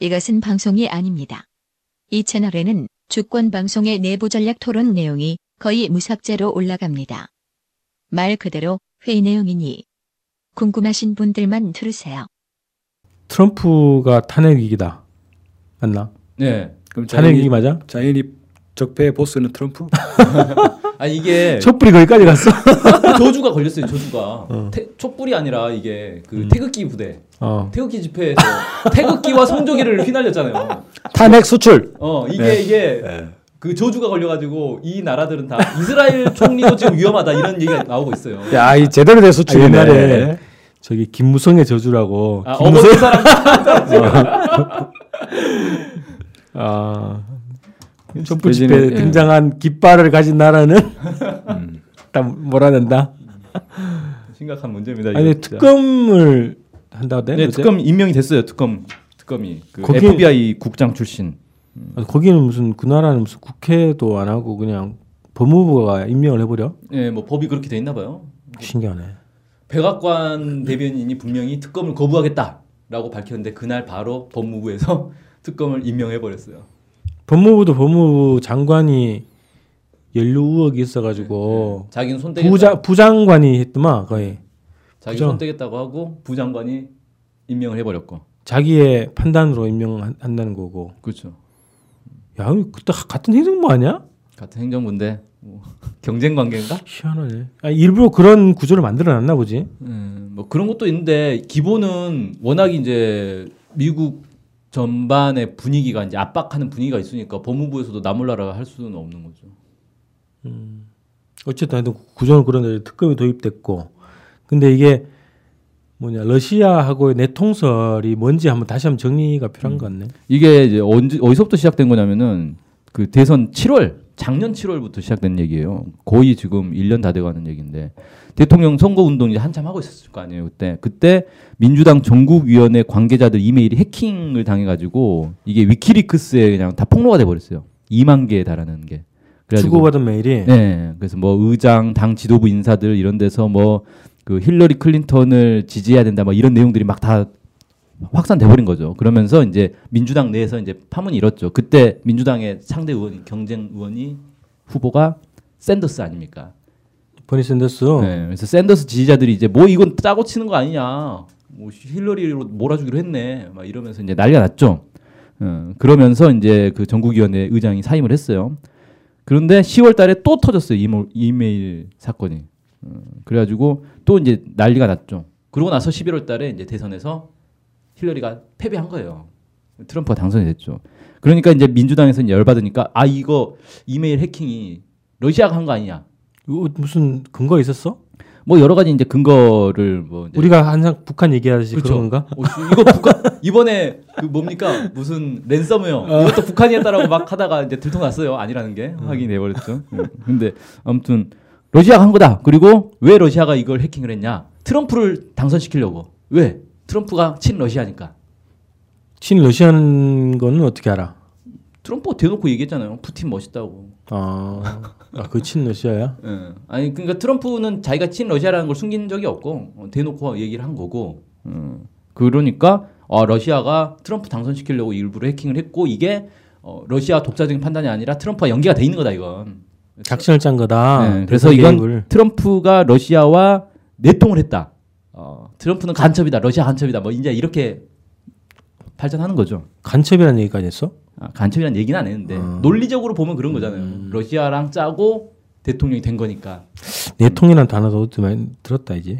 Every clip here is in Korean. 이것은 방송이 아닙니다. 이 채널에는 주권 방송의 내부 전략 토론 내용이 거의 무삭제로 올라갑니다. 말 그대로 회의 내용이니 궁금하신 분들만 들으세요. 트럼프가 탄핵 위기다. 맞나? 네. 그럼 탄핵 위기 맞아? 자연히 적폐의 보스는 트럼프? 아 이게 촛불이 거기까지 갔어? 저주가 걸렸어요. 저주가 촛불이 아니라 이게 그 태극기 부대 태극기 집회에서 태극기와 성조기를 휘날렸잖아요. 탄핵 수출. 이게 네. 이게 네. 그 저주가 걸려가지고 이 나라들은 다 이스라엘 총리도 지금 위험하다 이런 얘기가 나오고 있어요. 야, 이 제대로 된 수출. 옛날에 저기 김무성의 저주라고. 아, 김무성 사람. 아. 촛불 집회에 등장한 깃발을 가진 나라는 다 몰아낸다. 심각한 문제입니다. 아니 진짜. 특검을 한다고 돼? 네, 그때? 특검 임명이 됐어요. 특검이 그 거기... FBI 국장 출신. 아니, 거기는 무슨 그 나라는 무슨 국회도 안 하고 그냥 법무부가 임명을 해버려? 네, 뭐 법이 그렇게 돼 있나 봐요. 신기하네. 백악관 대변인이 분명히 특검을 거부하겠다라고 밝혔는데 그날 바로 법무부에서 특검을 임명해버렸어요. 법무부도 법무부 장관이 연루 의혹이 있어가지고 네. 자기는 손 떼겠다. 부장관이 했더만 거의. 자기 손 떼겠다고 하고 부장관이 임명을 해버렸고. 자기의 판단으로 임명한다는 거고. 그렇죠. 야, 그때 같은 행정부 아니야? 같은 행정부인데 뭐, 경쟁 관계인가? 희한하네. 아, 일부러 그런 구조를 만들어놨나 보지. 뭐 그런 것도 있는데 기본은 워낙 이제 미국 전반의 분위기가 이제 압박하는 분위기가 있으니까 법무부에서도 나몰라라 할 수는 없는 거죠. 어쨌든 구조는 그런데 특검이 도입됐고, 근데 이게 뭐냐 러시아하고의 내통설이 뭔지 한번 다시 한번 정리가 필요한 것 같네. 이게 이제 어디서부터 시작된 거냐면은 그 대선 7월 작년 7월부터 시작된 얘기예요. 거의 지금 1년 다 돼가는 얘기인데 대통령 선거 운동 이제 한참 하고 있었을 거 아니에요. 그때 민주당 전국위원회 관계자들 이메일이 해킹을 당해가지고 이게 위키리크스에 그냥 다 폭로가 돼버렸어요. 2만 개에 달하는 게. 주고받은 메일이. 네. 그래서 뭐 의장, 당 지도부 인사들 이런 데서 뭐 그 힐러리 클린턴을 지지해야 된다. 막 이런 내용들이 막 다 확산돼버린 거죠. 그러면서 이제 민주당 내에서 이제 파문이 일었죠. 그때 민주당의 상대 의원, 경쟁 의원이 후보가 샌더스 아닙니까? 버니 샌더스. 네, 그래서 샌더스 지지자들이 이제 뭐 이건 짜고 치는 거 아니냐, 뭐 힐러리로 몰아주기로 했네, 막 이러면서 이제 난리가 났죠. 그러면서 이제 그 전국위원회 의장이 사임을 했어요. 그런데 10월달에 또 터졌어요 이메일 사건이. 그래가지고 또 이제 난리가 났죠. 그러고 나서 11월달에 이제 대선에서 힐러리가 패배한 거예요. 트럼프가 당선이 됐죠. 그러니까 이제 민주당에서는 열받으니까 아 이거 이메일 해킹이 러시아가 한 거 아니냐? 이거 무슨 근거 있었어? 뭐 여러 가지 이제 근거를 뭐 이제 우리가 항상 북한 얘기하듯이 그렇죠. 그런 건가? 이거 북한 이번에 그 뭡니까 무슨 랜섬웨어 이것도 북한이 했다라고 막 하다가 이제 들통났어요. 아니라는 게 확인해 버렸죠. 근데 아무튼 러시아가 한 거다. 그리고 왜 러시아가 이걸 해킹을 했냐? 트럼프를 당선시키려고. 왜? 트럼프가 친러시아니까. 친러시아는 거는 어떻게 알아? 트럼프가 대놓고 얘기했잖아요. 푸틴 멋있다고. 아, 그 친러시아야? 네. 아니 그러니까 트럼프는 자기가 친러시아라는 걸 숨긴 적이 없고 대놓고 얘기를 한 거고. 그러니까 러시아가 트럼프 당선시키려고 일부러 해킹을 했고 이게 러시아 독자적인 판단이 아니라 트럼프가 연계가 돼 있는 거다 이건. 작전을 짠 거다. 네. 그래서 이건 게임을. 트럼프가 러시아와 내통을 했다. 트럼프는 간첩이다. 러시아 간첩이다. 뭐 이제 이렇게 발전하는 거죠. 간첩이라는 얘기까지 했어? 아, 간첩이라는 얘기는 안 했는데 논리적으로 보면 그런 거잖아요. 러시아랑 짜고 대통령이 된 거니까. 내통이라는 단어도 많이 들었다 이제.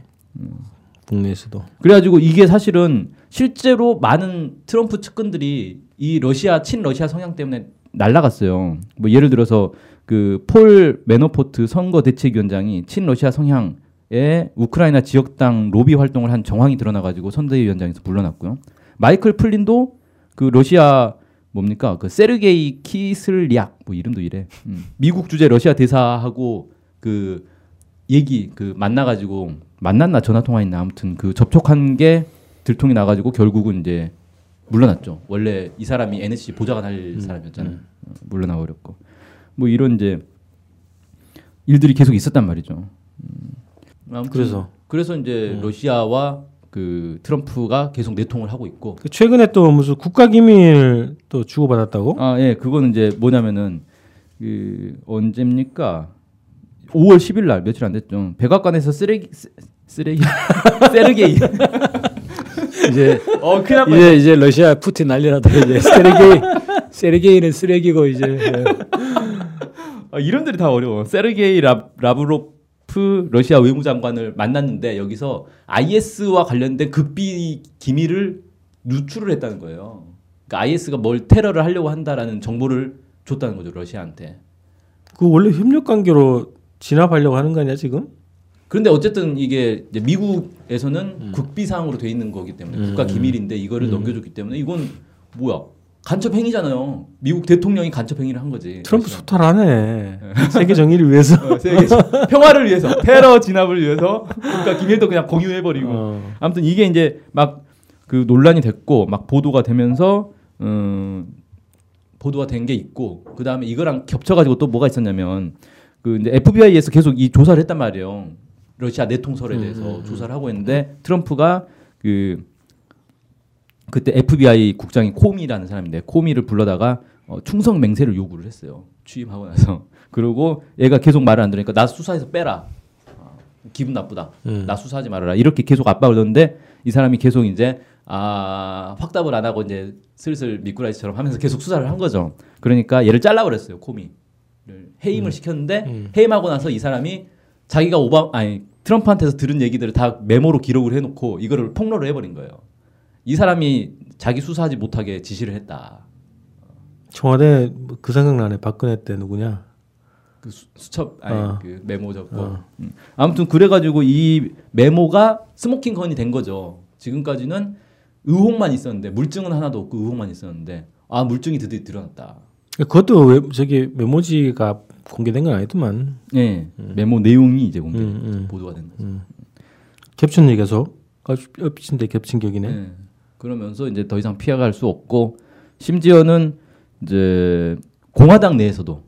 국내에서도. 그래가지고 이게 사실은 실제로 많은 트럼프 측근들이 이 러시아 친러시아 성향 때문에 날라갔어요. 뭐 예를 들어서 그 폴 매너포트 선거 대책위원장이 친러시아 성향 에 우크라이나 지역당 로비 활동을 한 정황이 드러나가지고 선대위원장에서 물러났고요. 마이클 플린도 그 러시아 뭡니까 그 세르게이 키슬리악 뭐 이름도 이래. 미국 주재 러시아 대사하고 그 얘기 그 만나가지고 만났나 전화 통화했나 아무튼 그 접촉한 게 들통이 나가지고 결국은 이제 물러났죠. 원래 이 사람이 NSC 보좌관 할 사람이었잖아요. 물러나 버렸고 뭐 이런 이제 일들이 계속 있었단 말이죠. 그래서 이제 러시아와 그 트럼프가 계속 내통을 하고 있고. 그 최근에 또 무슨 국가기밀 또 주고받았다고? 아, 예, 그거는 이제 뭐냐면은 그 언제입니까? 5월 10일 날 며칠 안 됐죠. 백악관에서 세르게이 이제 이제 러시아 푸틴 난리라도 이제 세르게이는 쓰레기고 이제 예. 아, 이름들이 다 어려워. 세르게이 라브로프 러시아 외무장관을 만났는데 여기서 IS와 관련된 극비 기밀을 누출을 했다는 거예요. 그러니까 IS가 뭘 테러를 하려고 한다라는 정보를 줬다는 거죠, 러시아한테. 그 원래 협력 관계로 진압하려고 하는 거 아니야 지금? 그런데 어쨌든 이게 이제 미국에서는 국비 사항으로 돼 있는 거기 때문에 국가 기밀인데 이거를 넘겨줬기 때문에 이건 뭐야? 간첩 행위잖아요. 미국 대통령이 간첩 행위를 한 거지. 트럼프 소탈하네. 세계 정의를 위해서, 평화를 위해서, 테러 진압을 위해서 국가 기밀도 그냥 공유해버리고. 아무튼 이게 이제 막 그 논란이 됐고 막 보도가 되면서 보도가 된 게 있고 그 다음에 이거랑 겹쳐가지고 또 뭐가 있었냐면 그 이제 FBI에서 계속 이 조사를 했단 말이에요. 러시아 내통설에 대해서 조사를 하고 있는데 트럼프가 그때 FBI 국장이 코미라는 사람인데 코미를 불러다가 충성 맹세를 요구를 했어요. 취임하고 나서. 그리고 얘가 계속 말을 안 들으니까 나 수사해서 빼라. 기분 나쁘다. 나 수사하지 말아라. 이렇게 계속 압박을 넣는데 이 사람이 계속 이제 확답을 안 하고 이제 슬슬 미꾸라지처럼 하면서 계속 수사를 한 거죠. 그러니까 얘를 잘라고 그랬어요. 코미를 해임을 시켰는데 해임하고 나서 이 사람이 자기가 트럼프한테서 들은 얘기들을 다 메모로 기록을 해놓고 이거를 폭로를 해버린 거예요. 이 사람이 자기 수사하지 못하게 지시를 했다. 청와대 그 생각나네. 박근혜 때 누구냐? 그 수첩 그 메모 적고. 아무튼 그래가지고 이 메모가 스모킹 건이 된 거죠. 지금까지는 의혹만 있었는데 물증은 하나도 없고 의혹만 있었는데 물증이 드디어 드러났다. 그것도 메모지가 공개된 건 아니더만. 네, 메모 내용이 이제 보도가 된 거죠. 겹친 얘기에서 겹친 격이네. 네. 그러면서 이제 더 이상 피해갈 수 없고 심지어는 이제 공화당 내에서도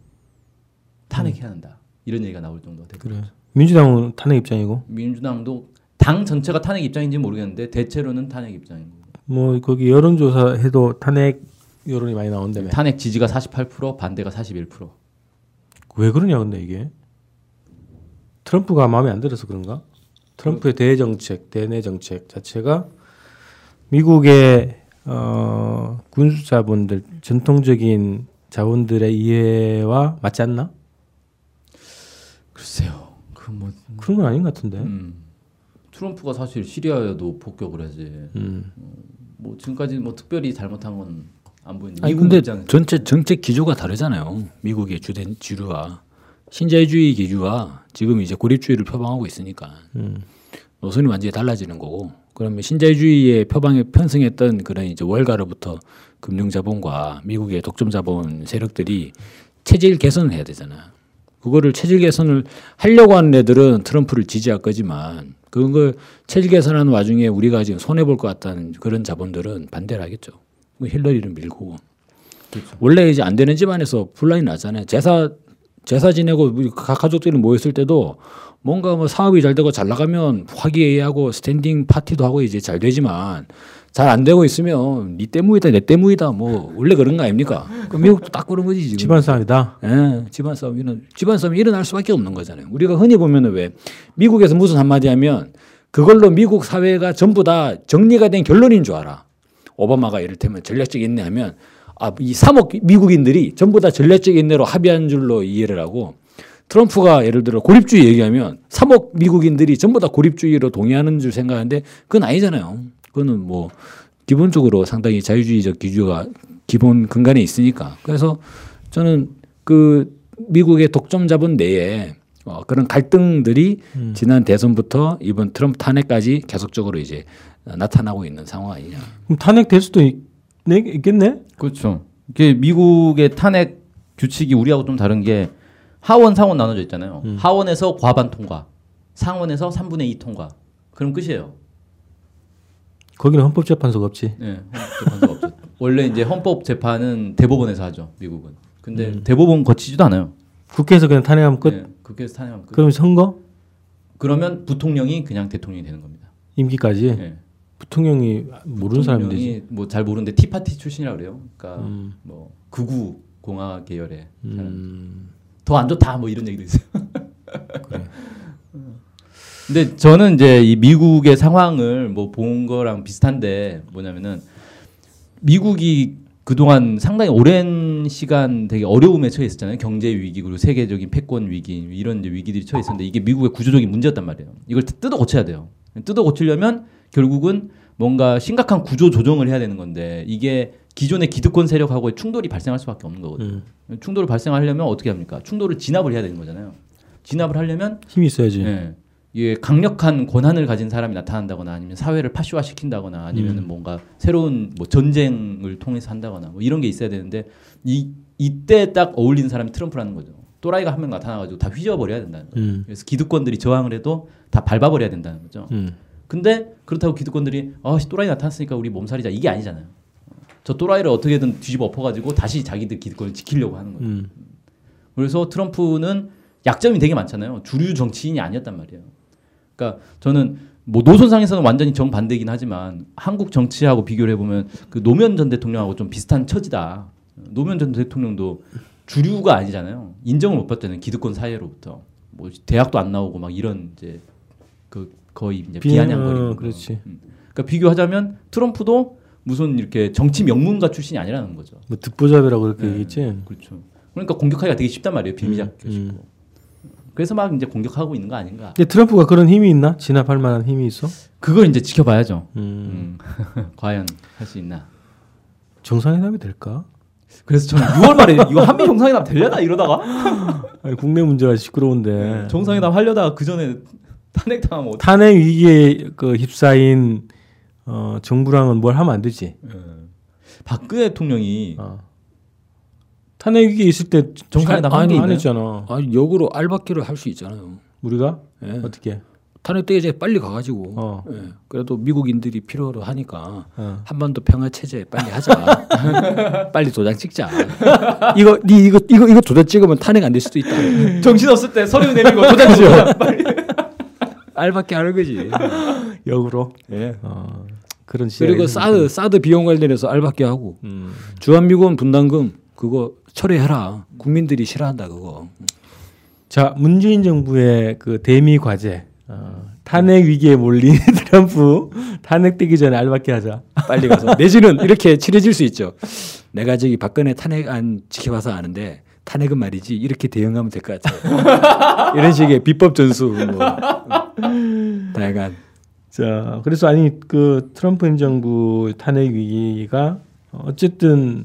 탄핵해야 한다 이런 얘기가 나올 정도가 됐죠. 그래. 민주당은 탄핵 입장이고. 민주당도 당 전체가 탄핵 입장인지는 모르겠는데 대체로는 탄핵 입장이고. 뭐 거기 여론조사 해도 탄핵 여론이 많이 나온다며. 탄핵 지지가 48%, 반대가 41%. 왜 그러냐 근데 이게 트럼프가 마음에 안 들어서 그런가? 트럼프의 대정책, 대내 정책 자체가 미국의 군수자본들, 전통적인 자본들의 이해와 맞지 않나? 글쎄요, 그런 건 아닌 것 같은데. 트럼프가 사실 시리아에도 폭격을 하지. 뭐 지금까지 뭐 특별히 잘못한 건. 안 보이는데. 아니 근데 전체 정책 기조가 다르잖아요. 미국의 주된 주류와 신자유주의 기류와 지금 이제 고립주의를 표방하고 있으니까 노선이 완전히 달라지는 거고. 그러면 신자유주의의 표방에 편승했던 그런 이제 월가로부터 금융자본과 미국의 독점자본 세력들이 체질 개선을 해야 되잖아. 그거를 체질 개선을 하려고 하는 애들은 트럼프를 지지할 거지만 그걸 체질 개선하는 와중에 우리가 지금 손해 볼 것 같다는 그런 자본들은 반대를 하겠죠. 힐러리를 밀고. 그렇죠. 원래 이제 안 되는 집안에서 분란이 나잖아요. 제사 지내고 각 가족들이 모였을 때도 뭔가 뭐 사업이 잘 되고 잘 나가면 화기애애하고 스탠딩 파티도 하고 이제 잘 되지만 잘 안 되고 있으면 니 때문이다 내 때문이다 뭐 원래 그런 거 아닙니까? 그 미국도 딱 그런 거지 지금. 집안 싸움이다. 예, 집안 싸움이 일어날 수밖에 없는 거잖아요. 우리가 흔히 보면은 왜 미국에서 무슨 한마디 하면 그걸로 미국 사회가 전부 다 정리가 된 결론인 줄 알아. 오바마가 이를테면 전략적 인내하면 이 3억 미국인들이 전부 다 전략적 인내로 합의한 줄로 이해를 하고 트럼프가 예를 들어 고립주의 얘기하면 3억 미국인들이 전부 다 고립주의로 동의하는 줄 생각하는데 그건 아니잖아요. 그거는 뭐 기본적으로 상당히 자유주의적 기조가 기본 근간에 있으니까. 그래서 저는 그 미국의 독점 자본 내에 그런 갈등들이 지난 대선부터 이번 트럼프 탄핵까지 계속적으로 이제 나타나고 있는 상황 아니냐. 그럼 탄핵될 수도 있겠네? 그렇죠. 이게 미국의 탄핵 규칙이 우리하고 좀 다른 게 하원, 상원 나눠져 있잖아요. 하원에서 과반 통과, 상원에서 3분의 2 통과. 그럼 끝이에요. 거기는 헌법재판소가 없지. 네, 헌법재판소가 없죠. 원래 이제 헌법재판은 대법원에서 하죠, 미국은. 근데 대법원 거치지도 않아요. 국회에서 그냥 탄핵하면 끝? 네, 국회에서 탄핵하면 끝. 그럼 선거? 그러면 부통령이 그냥 대통령이 되는 겁니다. 임기까지? 네. 부통령이 모르는 사람들이 뭐 잘 모르는데 티파티 출신이라 그래요. 그러니까 뭐 극우 공화 계열에 더 안 좋다 뭐 이런 얘기도 있어요. 그래. 근데 저는 이제 이 미국의 상황을 뭐 본 거랑 비슷한데 뭐냐면은 미국이 그동안 상당히 오랜 시간 되게 어려움에 처해 있었잖아요. 경제 위기 그리고 세계적인 패권 위기 이런 이제 위기들이 처해 있었는데 이게 미국의 구조적인 문제였단 말이에요. 이걸 뜯어 고쳐야 돼요. 뜯어 고치려면 결국은 뭔가 심각한 구조 조정을 해야 되는 건데 이게 기존의 기득권 세력하고의 충돌이 발생할 수밖에 없는 거거든요. 충돌을 발생하려면 어떻게 합니까? 충돌을 진압을 해야 되는 거잖아요. 진압을 하려면 힘이 있어야지. 예, 예, 강력한 권한을 가진 사람이 나타난다거나 아니면 사회를 파쇼화시킨다거나 아니면 뭔가 새로운 뭐 전쟁을 통해서 한다거나 뭐 이런 게 있어야 되는데 이때 딱 어울리는 사람이 트럼프라는 거죠. 또라이가 한 명 나타나가지고 다 휘저어버려야 된다는 거예요. 그래서 기득권들이 저항을 해도 다 밟아버려야 된다는 거죠. 근데 그렇다고 기득권들이 아, 또라이 나타났으니까 우리 몸살이자 이게 아니잖아요. 저 또라이를 어떻게든 뒤집어 엎어가지고 다시 자기들 기득권을 지키려고 하는 거예요. 그래서 트럼프는 약점이 되게 많잖아요. 주류 정치인이 아니었단 말이에요. 그러니까 저는 뭐 노선상에서는 완전히 정반대이긴 하지만 한국 정치하고 비교를 해보면 그 노무현 전 대통령하고 좀 비슷한 처지다. 노무현 전 대통령도 주류가 아니잖아요. 인정을 못 받잖아요. 기득권 사회로부터. 뭐 대학도 안 나오고 막 이런 이제 그 거의 이제 비아냥거리고. 그렇지. 그러니까 비교하자면 트럼프도 무슨 이렇게 정치 명문가 출신이 아니라는 거죠. 뭐 듣보잡이라고 그렇게 얘기했지. 그렇죠. 그러니까 공격하기가 되게 쉽단 말이에요. 빌미잡 교시고. 그래서 막 이제 공격하고 있는 거 아닌가. 근데 트럼프가 그런 힘이 있나? 진압할 만한 힘이 있어? 그걸 이제 지켜봐야죠. 과연 할 수 있나? 정상회담이 될까? 그래서 저는 6월 말에 이거 한미 정상회담 되려나 이러다가 아니, 국내 문제가 시끄러운데 정상회담 하려다가 그 전에 탄핵당하면 탄핵 위기에 그 휩싸인 정부랑은 뭘 하면 안 되지. 박근혜 대통령이 탄핵 위기에 있을 때 정상회담 한 게 있나요? 안 했잖아. 아니, 역으로 알박기를 할 수 있잖아요. 우리가? 예. 어떻게? 탄핵 때 이제 빨리 가가지고 예. 그래도 미국인들이 필요로 하니까 한반도 평화 체제 빨리 하자. 빨리 도장 찍자. 이거 니 이거 도장 찍으면 탄핵 안 될 수도 있다. 정신 없을 때 서류 내리고 도장 찍어. 빨리. 알밖에 하는 거지. 역으로. 예. 그런 그리고 사드 비용 관련해서 알밖에 하고 주한미군 분담금 그거 철회해라. 국민들이 싫어한다 그거. 자, 문재인 정부의 그 대미 과제. 탄핵 위기에 몰린 트럼프 탄핵되기 전에 알바끼 하자. 빨리 가서. 내지는 이렇게 칠해질 수 있죠. 내가 저기 박근혜 탄핵 안 지켜봐서 아는데 탄핵은 말이지 이렇게 대응하면 될 것 같아. 이런 식의 비법 전수 뭐 다양한. 자, 그래서 아니 그 트럼프 행정부 탄핵 위기가 어쨌든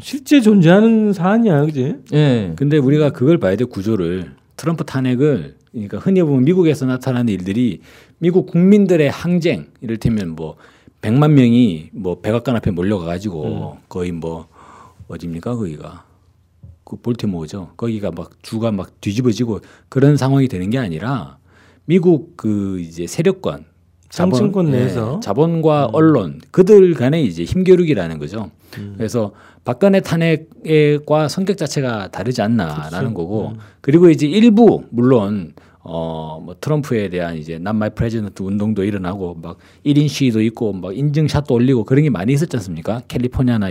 실제 존재하는 사안이야, 그렇지? 예. 근데 우리가 그걸 봐야 돼 구조를. 트럼프 탄핵을 그러니까 흔히 보면 미국에서 나타나는 일들이 미국 국민들의 항쟁, 이를테면 뭐 100만 명이 뭐 백악관 앞에 몰려가가지고 거의 뭐 어디입니까 거기가 그 볼티모어죠. 거기가 막 주가 막 뒤집어지고 그런 상황이 되는 게 아니라 미국 그 이제 세력권, 자본권 내에서 자본과 언론 그들 간의 이제 힘겨루기라는 거죠. 그래서 박근혜 탄핵과 성격 자체가 다르지 않나라는 그치. 거고 그리고 이제 일부 물론 뭐 트럼프에 대한 이제 Not My President 운동도 일어나고 막 1인 시위도 있고 막 인증샷도 올리고 그런 게 많이 있었지 않습니까? 캘리포니아나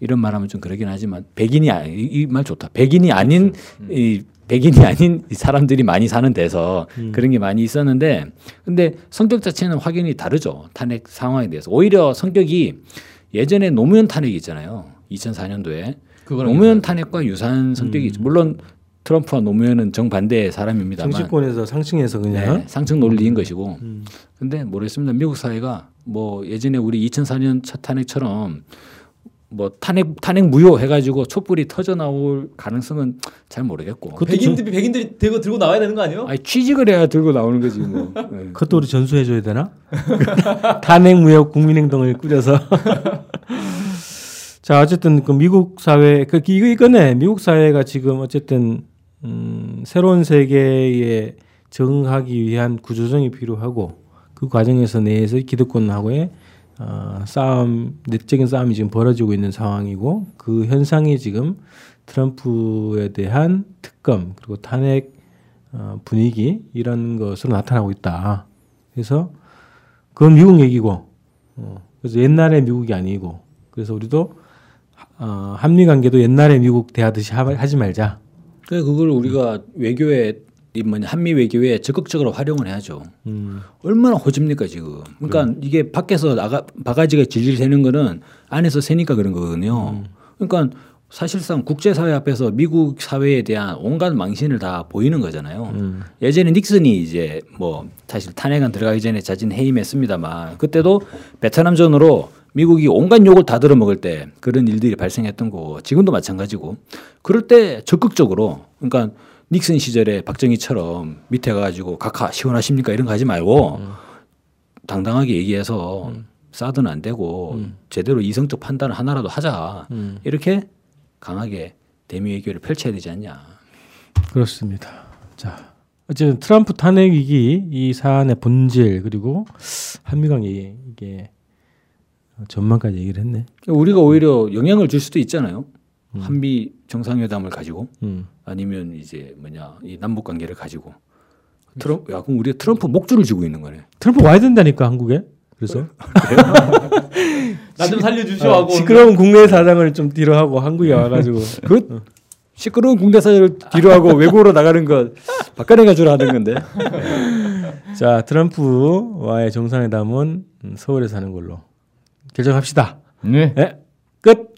이런 말하면 좀 그러긴 하지만 백인이 이 말 좋다. 백인이 아닌 이 백인이 아닌 사람들이 많이 사는 데서 그런 게 많이 있었는데 근데 성격 자체는 확연히 다르죠. 탄핵 상황에 대해서. 오히려 성격이 예전에 노무현 탄핵이 있잖아요. 2004년도에. 노무현 탄핵과 유사한 성격이 있죠. 물론 트럼프와 노무현은 정반대의 사람입니다만. 정치권에서 상층에서 그냥. 네, 상층 논리인 것이고. 근데 모르겠습니다. 미국 사회가 뭐 예전에 우리 2004년 첫 탄핵처럼 뭐 탄핵 무효 해가지고 촛불이 터져 나올 가능성은 잘 모르겠고. 백인들이 들고 나와야 되는 거 아니에요? 아니 취직을 해야 들고 나오는 거지 뭐. 네. 그것도 우리 전수해줘야 되나? 탄핵 무효 국민행동을 꾸려서. 자 어쨌든 그 미국 사회 그 이거네 미국 사회가 지금 어쨌든 새로운 세계에 적응하기 위한 구조정이 필요하고 그 과정에서 내에서 기득권하고의 싸움, 내적인 싸움이 지금 벌어지고 있는 상황이고 그 현상이 지금 트럼프에 대한 특검 그리고 탄핵 분위기 이런 것으로 나타나고 있다. 그래서 그건 미국 얘기고, 그래서 옛날의 미국이 아니고, 그래서 우리도 한미 관계도 옛날에 미국 대하듯이 하지 말자. 그러니까 그걸 우리가 외교에 한미 외교에 적극적으로 활용을 해야죠. 얼마나 호집니까 지금. 그러니까 이게 밖에서 바가지가 질질 새는 거는 안에서 새니까 그런 거거든요. 그러니까 사실상 국제사회 앞에서 미국 사회에 대한 온갖 망신을 다 보이는 거잖아요. 예전에 닉슨이 이제 사실 탄핵안 들어가기 전에 자진 해임했습니다만 그때도 베트남전으로 미국이 온갖 욕을 다 들어먹을 때 그런 일들이 발생했던 거고 지금도 마찬가지고 그럴 때 적극적으로 그러니까 닉슨 시절에 박정희처럼 밑에 가가지고 각하 시원하십니까 이런 거 하지 말고 당당하게 얘기해서 싸든 안 되고 제대로 이성적 판단을 하나라도 하자 이렇게 강하게 대미 외교를 펼쳐야 되지 않냐. 그렇습니다. 자, 어쨌든 트럼프 탄핵 위기 이 사안의 본질 그리고 한미 관계 이게 전망까지 얘기를 했네. 우리가 오히려 영향을 줄 수도 있잖아요. 한미 정상회담을 가지고 아니면 이제 이 남북 관계를 가지고 야 그럼 우리가 트럼프 목줄을 쥐고 있는 거네. 트럼프 와야 된다니까 한국에. 그래서 나 좀 살려주시오 하고 시끄러운 국내 사장을 좀 뒤로 하고 한국에 와가지고 그 시끄러운 국내 사장을 뒤로 하고 외국으로 나가는 거 박근혜가 주로 하는 건데. 자 트럼프와의 정상회담은 서울에서 하는 걸로 결정합시다. 네. 네. 끝.